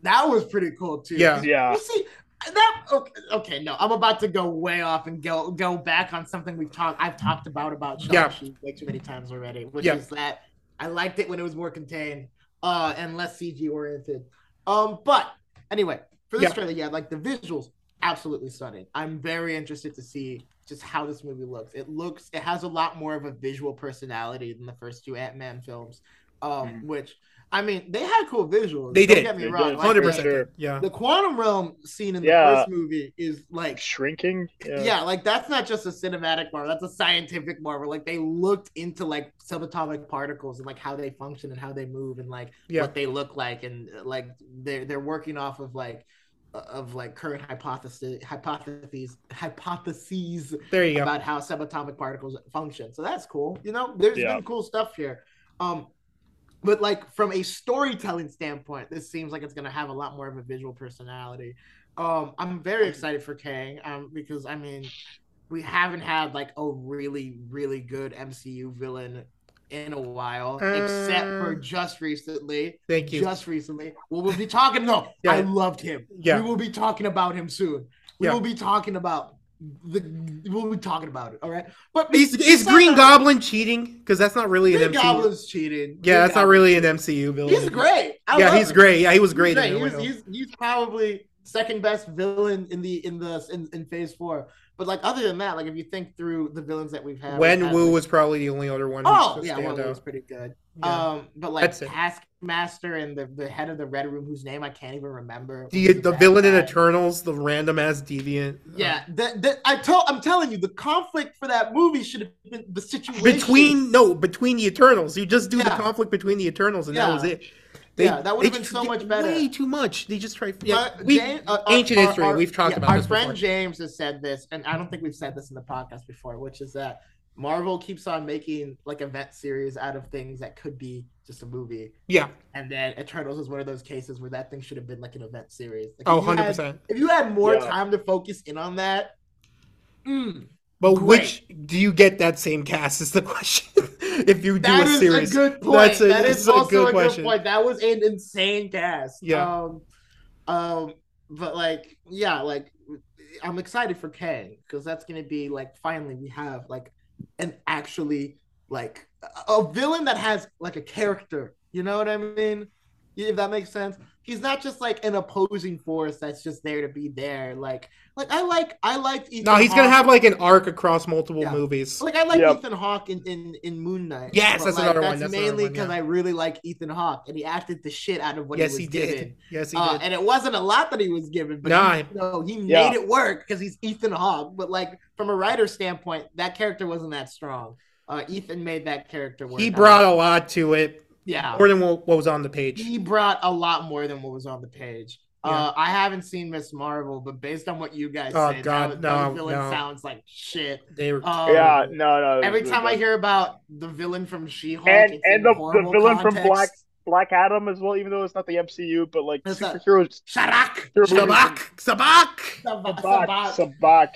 That was pretty cool, too. Yeah. yeah. You see, that, okay, okay, no, I'm about to go way off and go go back on something we've talked, I've talked about about Shang-Chi yeah. way too many times already, which yeah. is that I liked it when it was more contained. Uh, and less C G oriented. Um, but anyway, for this yeah. trailer, yeah, like the visuals, absolutely stunning. I'm very interested to see just how this movie looks. It looks, it has a lot more of a visual personality than the first two Ant-Man films, um, mm. which, I mean, they had cool visuals. They Don't did. Don't get me wrong. Like, one hundred percent. Like, yeah. The Quantum Realm scene in the yeah. first movie is like... shrinking? Yeah. yeah, like that's not just a cinematic marvel. That's a scientific marvel. Like they looked into like subatomic particles and like how they function and how they move and like yeah. what they look like. And like they're, they're working off of like of like current hypothesis, hypotheses hypotheses there you about go. How subatomic particles function. So that's cool. You know, there's yeah. been cool stuff here. Um, But like from a storytelling standpoint, this seems like it's going to have a lot more of a visual personality. Um, I'm very excited for Kang um, because, I mean, we haven't had like a really, really good M C U villain in a while, uh, except for just recently. Thank you. Just recently. Well, we'll be talking though. Yeah. I loved him. Yeah. We will be talking about him soon. We yeah. will be talking about the. We'll be talking about it. All right. But is, is Green Goblin cheating? Because that's not really Green an M C U. Green Goblin's cheating. Yeah, Green that's Goblin. Not really an M C U villain. He's great. I yeah, he's him. great. Yeah, he was great. He's, in great. He's, he's, he's probably second best villain in the in the in, in Phase Four. But like other than that, like if you think through the villains that we've had, Wenwu like, was probably the only other one. Oh yeah, Wenwu was pretty good. Yeah. Um, but like Taskmaster and the, the head of the Red Room, whose name I can't even remember. The the villain guy. in Eternals, the random ass deviant. Yeah, uh, that, that I told I'm telling you, the conflict for that movie should have been the situation between no between the Eternals. You just do yeah. the conflict between the Eternals, and yeah. that was it. They, yeah, that would have been so much better. Way too much. They just tried. Yeah, uh, we, James, uh, ancient our, history. Our, we've talked yeah, about our this friend before. James has said this, and I don't think we've said this in the podcast before, which is that Marvel keeps on making like event series out of things that could be just a movie. Yeah. And then Eternals is one of those cases where that thing should have been like an event series. Like, oh, one hundred percent. Had, if you had more yeah. time to focus in on that. Mm, but great. Which do you get that same cast is the question. If you do that a series, a good point. That's a, that is also a, good, a good point. That was an insane cast. Yeah. Um, um, but like, yeah, like I'm excited for Kang because that's gonna be like finally we have like an actually like a villain that has like a character. You know what I mean? If that makes sense. He's not just like an opposing force that's just there to be there. Like, like I like I liked Ethan. No, he's Hawke. Gonna have like an arc across multiple yeah. movies. Like I like yep. Ethan Hawke in, in, in Moon Knight. Yes, that's like, another that's one. That's mainly because yeah. I really like Ethan Hawke, and he acted the shit out of what yes, he was he did. given. Yes, he uh, did. And it wasn't a lot that he was given, but nah. he, you know, he yeah. made it work because he's Ethan Hawke. But like from a writer's standpoint, that character wasn't that strong. Uh, Ethan made that character work. He brought out. a lot to it. Yeah, more than what was on the page. He brought a lot more than what was on the page. Yeah. Uh, I haven't seen Miss Marvel, but based on what you guys oh, said, God, that, no, that villain no. sounds like shit. They were, um, yeah, no, no. Every time really I hear about the villain from She-Hulk and, and the, the villain context. from Black Black Adam as well, even though it's not the M C U, but like superheroes. Sharak, Shabak, Sabak, Sabak, Sabak.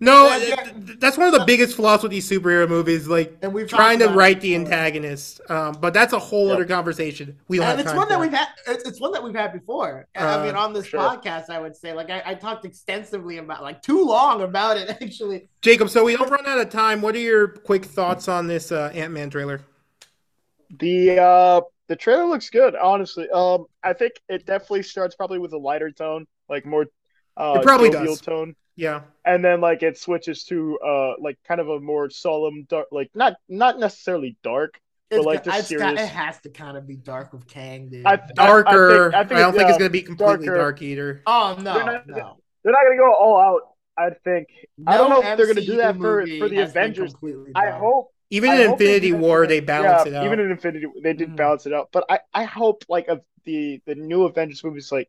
No, yeah, yeah. that's one of the biggest flaws with these superhero movies, like and we've trying to write the antagonist. Um, but that's a whole yep. other conversation. We don't and have it's time one for. that we've had. It's one that we've had before. Uh, I mean, on this sure. podcast, I would say, like, I, I talked extensively about, like, too long about it, actually. Jacob, so we don't run out of time. What are your quick thoughts on this uh, Ant-Man trailer? The uh, the trailer looks good, honestly. Um, I think it definitely starts probably with a lighter tone, like more. Uh, it probably does. Tone. Yeah, and then like it switches to uh like kind of a more solemn dark, like not not necessarily dark, it's, but like just serious. Got, it has to kind of be dark with Kang, dude. I, darker. I, I, think, I, think I don't it, think uh, it's gonna be completely darker. dark either. Oh no, they're not, no, they're not gonna go all out. I think no I don't know if they're gonna do that for for the Avengers. I hope even I in hope Infinity they War they balance yeah, it out. Even in Infinity they did mm. balance it out, but I I hope like of the the new Avengers movies like.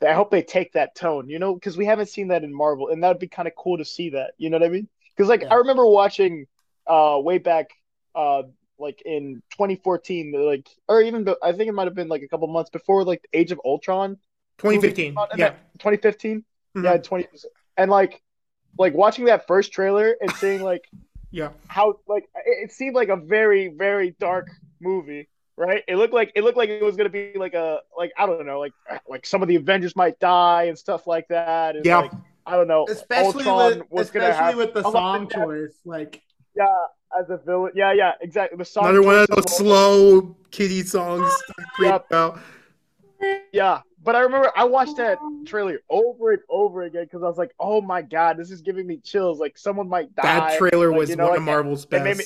I hope they take that tone, you know, because we haven't seen that in Marvel, and that would be kind of cool to see that, you know what I mean? Because, like, yeah. I remember watching uh, way back, uh, like, in twenty fourteen, like, or even, I think it might have been, like, a couple months before, like, Age of Ultron. twenty fifteen, yeah. twenty fifteen? Mm-hmm. Yeah, twenty and, like, like, watching that first trailer and seeing, like, yeah, how, like, it, it seemed like a very, very dark movie. Right, it looked like it looked like it was gonna be like a like I don't know like like some of the Avengers might die and stuff like that. And yeah, like, I don't know. Especially Ultron with was especially gonna with the song choice, like yeah, as a villain. Yeah, yeah, exactly. The song another one of those slow kiddie songs. Yep. About. Yeah, but I remember I watched that trailer over and over again because I was like, oh my god, this is giving me chills. Like someone might die. That trailer like, was you know, one like, of Marvel's it, best. It made me,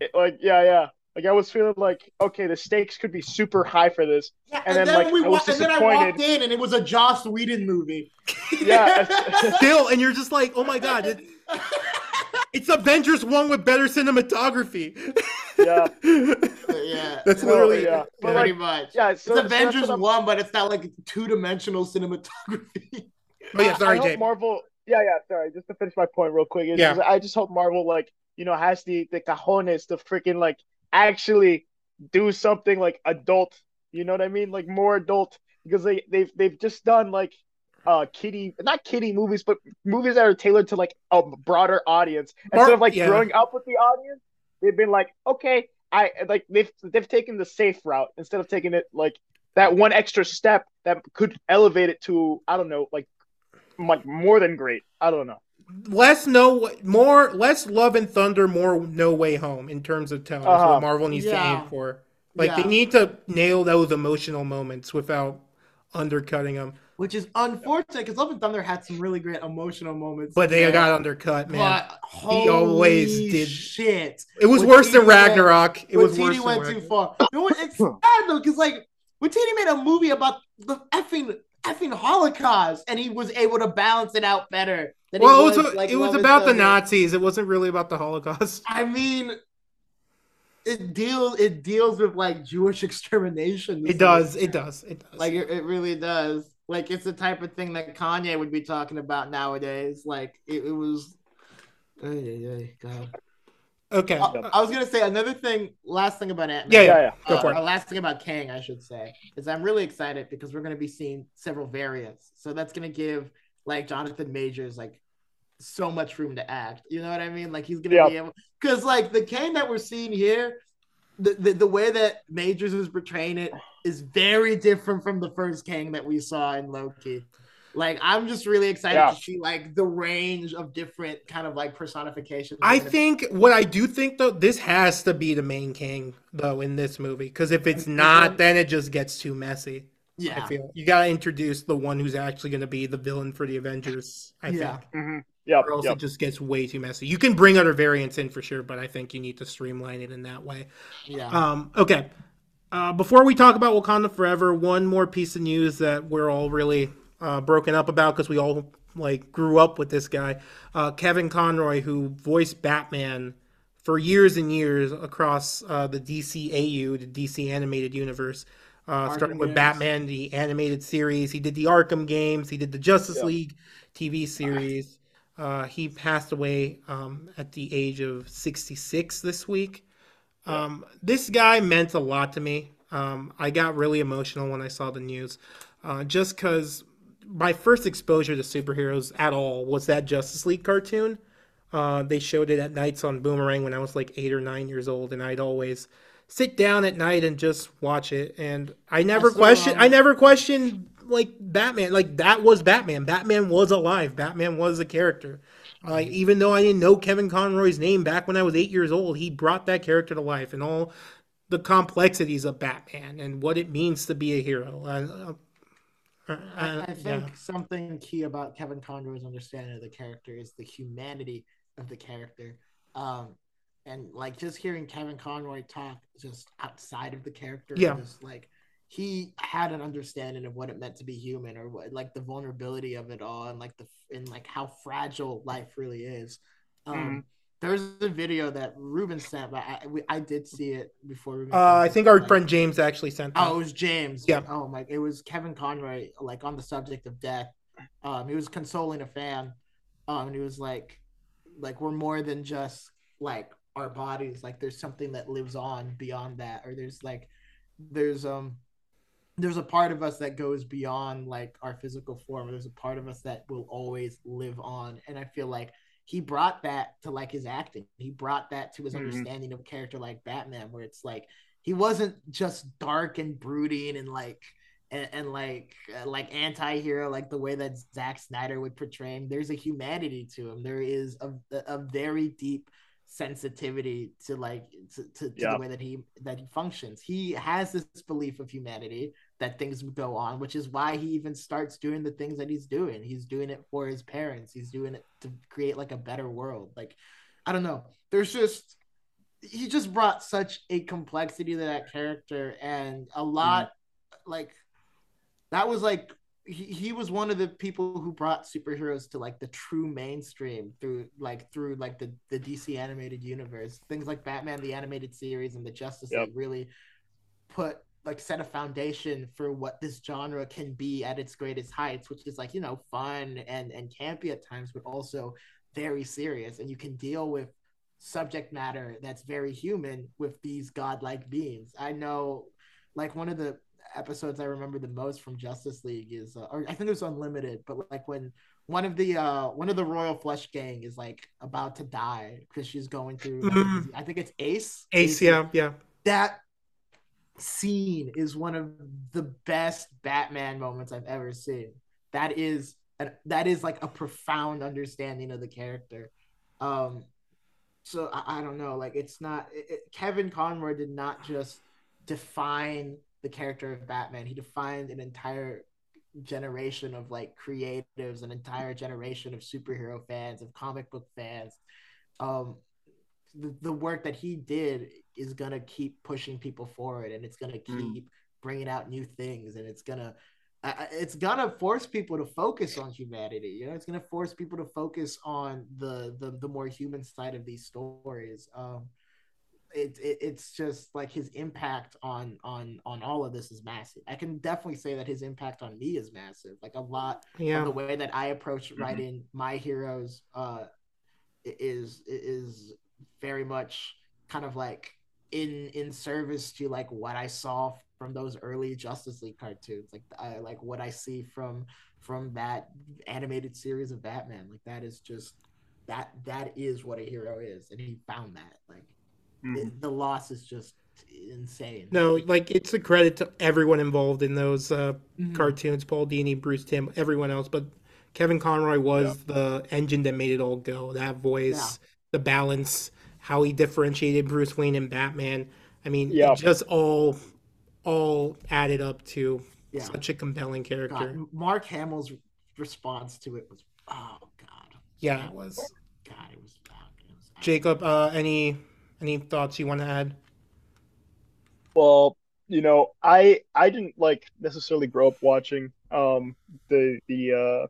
it, like yeah, yeah. Like, I was feeling like, okay, the stakes could be super high for this. Yeah, and, and then, then like, we I was wa- and then I walked in, and it was a Joss Whedon movie. Yeah. Still, and you're just like, oh, my God. It, it's Avengers one with better cinematography. Yeah. Yeah. That's literally yeah. But pretty like, much. Yeah, so, it's Avengers so one, but it's not, like, two-dimensional cinematography. But yeah, sorry, I hope Dave. Marvel – yeah, yeah, sorry. Just to finish my point real quick. Yeah. Just, I just hope Marvel, like, you know, has the, the cajones, the freaking, like, actually do something like adult, you know what I mean? Like more adult, because they, they've, they've just done like uh kiddie, not kiddie movies, but movies that are tailored to like a broader audience. Instead Mark, of like yeah. growing up with the audience, they've been like, okay, I like they've, they've taken the safe route instead of taking it like that one extra step that could elevate it to, I don't know, like, like more than great. I don't know. Less no more less Love and Thunder, more No Way Home in terms of tone. Uh-huh. Is what Marvel needs yeah. to aim for. Like yeah. they need to nail those emotional moments without undercutting them. Which is unfortunate because Love and Thunder had some really great emotional moments, but they there. got undercut, man. But holy he always did shit. It was when worse T D than Ragnarok. Went, it was worse. T D went than too far. No one, it's sad though because like when T D made a movie about the effing effing Holocaust, and he was able to balance it out better. Well, was, it was, like, it was about the Nazis. It wasn't really about the Holocaust. I mean, it deals it deals with like Jewish extermination. It does. It does. It does. Like it, it really does. Like it's the type of thing that Kanye would be talking about nowadays. Like it, it was. Oh, yeah, yeah, God. Okay. I, I was gonna say another thing. Last thing about Ant-Man. Yeah, yeah, yeah. Go uh, for it. Last thing about Kang, I should say, is I'm really excited because we're gonna be seeing several variants. So that's gonna give. Like Jonathan Majors, like so much room to act. You know what I mean? Like he's gonna yep. be able, because like the Kang that we're seeing here, the, the the way that Majors is portraying it is very different from the first Kang that we saw in Loki. Like I'm just really excited yeah. to see like the range of different kind of like personifications. I think what I do think though, this has to be the main Kang though in this movie, because if it's not, then it just gets too messy. Yeah, I feel. You gotta introduce the one who's actually gonna be the villain for the Avengers. I yeah. think, mm-hmm. yeah, or else yep. it just gets way too messy. You can bring other variants in for sure, but I think you need to streamline it in that way. Yeah. Um. Okay. Uh. Before we talk about Wakanda Forever, one more piece of news that we're all really uh, broken up about because we all like grew up with this guy, uh, Kevin Conroy, who voiced Batman for years and years across uh, the D C A U, the D C Animated Universe. Uh, starting with games. Batman the Animated Series, he did the Arkham games, he did the Justice yep. League T V series. Uh, he passed away um, at the age of sixty-six this week. Um, yep. This guy meant a lot to me. Um, I got really emotional when I saw the news, uh, just because my first exposure to superheroes at all was that Justice League cartoon. Uh, they showed it at nights on Boomerang when I was like eight or nine years old, and I'd always sit down at night and just watch it. And I never questioned, I never questioned like Batman, like that was Batman. Batman was alive. Batman was a character. Like, uh, even though I didn't know Kevin Conroy's name back when I was eight years old, he brought that character to life and all the complexities of Batman and what it means to be a hero. Uh, I, I, I think yeah. something key about Kevin Conroy's understanding of the character is the humanity of the character. Um, And like just hearing Kevin Conroy talk just outside of the character, yeah. just like he had an understanding of what it meant to be human, or what, like the vulnerability of it all, and like the and like how fragile life really is. Um, mm-hmm. There's a video that Ruben sent, but I we, I did see it before. Ruben uh, I think it. our like, friend James actually sent. That. Oh, it was James. Yeah. Oh my, it was Kevin Conroy. Like on the subject of death, um, he was consoling a fan, um, and he was like, like we're more than just like. our bodies, like there's something that lives on beyond that, or there's like there's um there's a part of us that goes beyond like our physical form. There's a part of us that will always live on, and I feel like he brought that to like his acting. He brought that to his mm-hmm. understanding of a character like Batman, where it's like he wasn't just dark and brooding and like and, and like uh, like anti-hero like the way that Zack Snyder would portray him. There's a humanity to him. There is a a very deep sensitivity to like to, to, to yeah. the way that he that he functions. He has this belief of humanity that things would go on, which is why he even starts doing the things that he's doing. He's doing it for his parents. He's doing it to create like a better world. Like, I don't know. There's just he just brought such a complexity to that character, and a lot mm-hmm. like that was like he, he was one of the people who brought superheroes to like the true mainstream through like through like the, the D C animated universe. Things like Batman, the animated series, and the Justice League yep. really put like set a foundation for what this genre can be at its greatest heights, which is like, you know, fun and, and campy at times, but also very serious. And you can deal with subject matter that's very human with these godlike beings. I know, like, one of the episodes I remember the most from Justice League is, uh, or I think it was Unlimited, but like when one of the uh, one of the Royal Flush Gang is like about to die because she's going through. Mm-hmm. I think it's Ace. Ace, yeah, yeah. That scene is one of the best Batman moments I've ever seen. That is a, that is like a profound understanding of the character. Um, so I, I don't know, like it's not it, it, Kevin Conroy did not just define the character of Batman. He defined an entire generation of like creatives, an entire generation of superhero fans, of comic book fans. Um, the, the work that he did is going to keep pushing people forward, and it's going to keep mm. bringing out new things, and it's going to uh, it's going to force people to focus on humanity. You know, it's going to force people to focus on the, the the more human side of these stories. Um, it, it it's just like his impact on on on all of this is massive. I can definitely say that his impact on me is massive. Like a lot yeah. of the way that I approach mm-hmm. writing my heroes uh, is is very much kind of like in in service to like what I saw from those early Justice League cartoons, like I, like what I see from from that animated series of Batman. Like that is just that that is what a hero is, and he found that. Like mm. it, the loss is just insane. No, like it's a credit to everyone involved in those uh, mm-hmm. cartoons: Paul Dini, Bruce Timm, everyone else. But Kevin Conroy was yeah. the engine that made it all go. That voice, yeah. the balance, how he differentiated Bruce Wayne and Batman. I mean, yeah. it just all all added up to yeah. such a compelling character. God, Mark Hamill's response to it was, oh, God. Yeah, it was. God, it was. God, it was Jacob, uh, any any thoughts you want to add? Well, you know, I I didn't, like, necessarily grow up watching um, the the. Uh,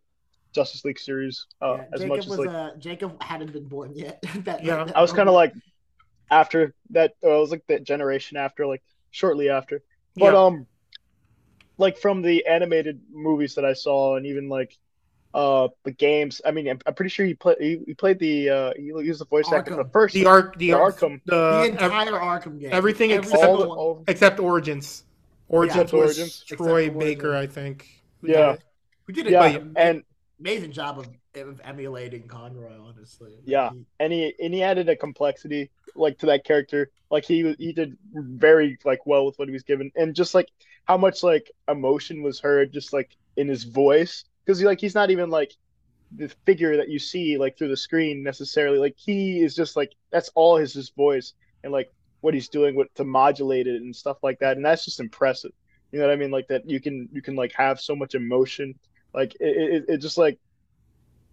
Justice League series uh, yeah, as Jacob much as was, like uh, Jacob hadn't been born yet. that, yeah, that I was kind of like after that. I was like that generation after, like shortly after. But yeah. um, like from the animated movies that I saw, and even like uh the games. I mean, I'm, I'm pretty sure he played. He, he played the. Uh, he used the voice actor for the first. The arc. The, the Arkham. The, the entire Arkham game. Everything Every except all the, all... except Origins. Origins yeah, was Origins. Troy Origins. Baker, I think. Yeah, we did it. Yeah, by, and. Amazing job of, of emulating Conroy, honestly. Like yeah, he, and he and he added a complexity like to that character. Like he he did very like well with what he was given, and just like how much like emotion was heard just like in his voice, because he, like he's not even like the figure that you see like through the screen necessarily. Like he is just like that's all his his voice and like what he's doing with to modulate it and stuff like that, and that's just impressive. You know what I mean? Like that you can you can like have so much emotion. Like it, it, it just like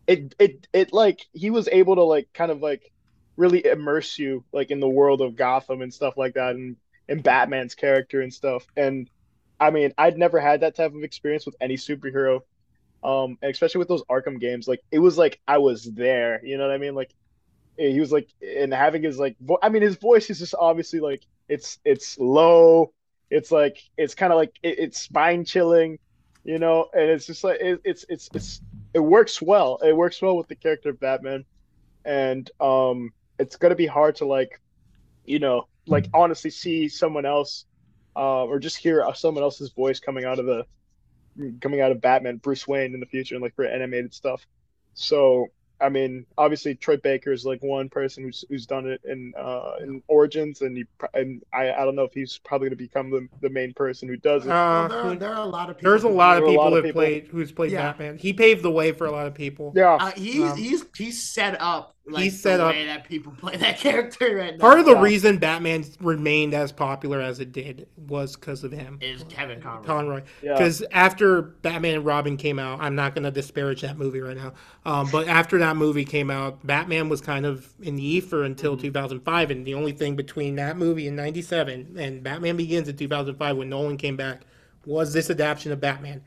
it, it, it like he was able to like kind of like really immerse you like in the world of Gotham and stuff like that, and and Batman's character and stuff. And I mean, I'd never had that type of experience with any superhero, um, especially with those Arkham games. Like it was like I was there. You know what I mean? Like he was like, and having his like, vo- I mean, his voice is just obviously like it's it's low. It's like it's kind of like it, it's spine chilling. You know, and it's just like it, it's it's it's it works well. It works well with the character of Batman, and um, it's gonna be hard to like, you know, like honestly see someone else, uh, or just hear someone else's voice coming out of the, coming out of Batman, Bruce Wayne in the future, and like for animated stuff. So I mean, obviously Troy Baker is like one person who's who's done it in uh, in Origins, and he and I, I don't know if he's probably going to become the, the main person who does it. Uh, well, there, there are a lot of people. There's a lot of people who played who's played yeah. Batman. He paved the way for a lot of people. Yeah, uh, he's um, he's he's set up like he's set the way up. That people play that character right now. Part of the yeah. reason Batman remained as popular as it did was because of him. Is Kevin Conroy. Conroy. Because yeah. after Batman and Robin came out, I'm not going to disparage that movie right now, um, but after that movie came out, Batman was kind of in the ether until mm-hmm. two thousand five, and the only thing between that movie in ninety-seven and Batman Begins in two thousand five when Nolan came back was this adaptation of Batman.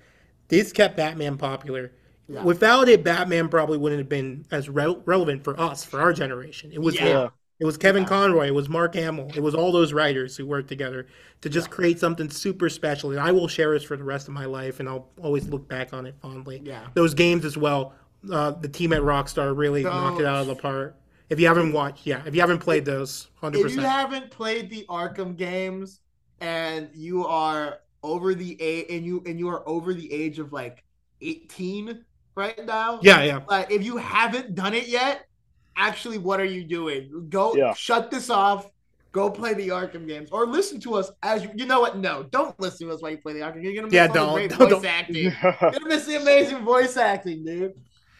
This kept Batman popular. Yeah. Without it, Batman probably wouldn't have been as re- relevant for us, for our generation. It was yeah. him. It was Kevin yeah. Conroy. It was Mark Hamill. It was all those writers who worked together to just yeah. create something super special. And I will share this for the rest of my life, and I'll always look back on it fondly. Yeah. Those games as well. Uh, the team at Rockstar really so, knocked it out of the park. If you haven't watched, yeah, if you haven't played those, one hundred percent. If you haven't played the Arkham games and you are over the age, and you and you are over the age of like eighteen right now. Yeah, yeah. Like, if you haven't done it yet, actually, what are you doing? Go yeah. shut this off. Go play the Arkham games, or listen to us as you, you know what? No, don't listen to us while you play the Arkham. You're gonna miss yeah, all don't, the great don't, voice don't. acting. You're gonna miss the amazing voice acting, dude.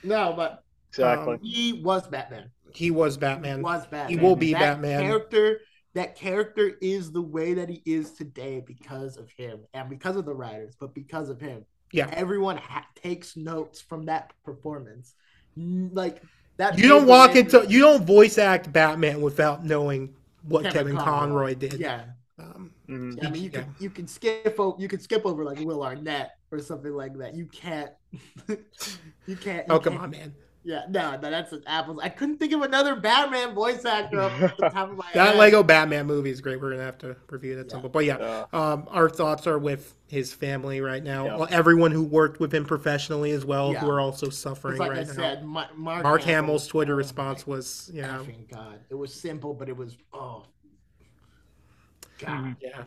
No, but exactly, um, he was Batman. He was Batman. He was Batman. He will be that Batman. Character, that character is the way that he is today because of him and because of the writers, but because of him. Yeah. Everyone ha- takes notes from that performance. Like that. You don't walk into, you don't voice act Batman without knowing what Kevin, Kevin Conroy. Conroy did. Yeah. Um, mm-hmm. yeah I mean, you, yeah. Can, you can skip over, you can skip over like Will Arnett or something like that. You can't. you can't. You oh, come can't. on, man. Yeah, no, no, that's an apples. I couldn't think of another Batman voice actor off the top of my that head. That Lego Batman movie is great. We're going to have to review that at some point. But yeah, yeah. Um, our thoughts are with his family right now. Yeah. Everyone who worked with him professionally as well, yeah. who are also suffering like right I now. Said, Mark, Mark Hamill's Hamill's Twitter oh, response was, yeah. Thank God. It was simple, but it was, oh. God. Yeah.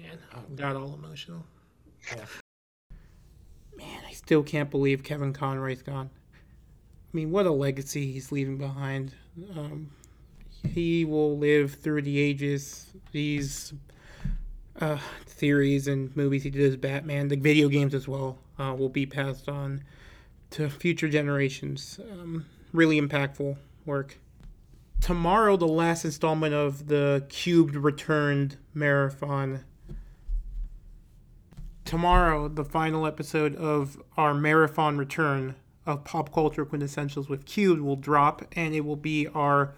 Man, I got all emotional. Yeah. Man, I still can't believe Kevin Conroy's gone. I mean, what a legacy he's leaving behind. Um, he will live through the ages. These uh, theories and movies he did as Batman, the video games as well, uh, will be passed on to future generations. Um, really impactful work. Tomorrow, the last installment of the Qubed Returned marathon. Tomorrow, the final episode of our marathon return of Pop Culture Quintessentials with Qubed will drop, and it will be our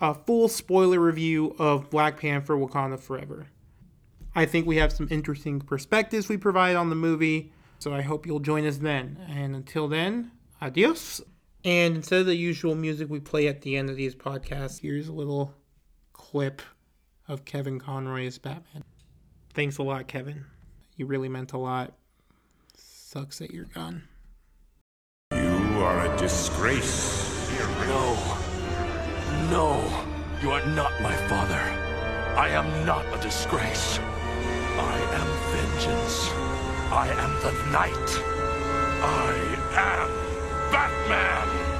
uh, full spoiler review of Black Panther: Wakanda Forever. I think we have some interesting perspectives we provide on the movie, so I hope you'll join us then. And until then, adios. And instead of the usual music we play at the end of these podcasts, here's a little clip of Kevin Conroy as Batman. Thanks a lot, Kevin. You really meant a lot. Sucks that you're gone. You are a disgrace. No. No. You are not my father. I am not a disgrace. I am vengeance. I am the night. I am Batman.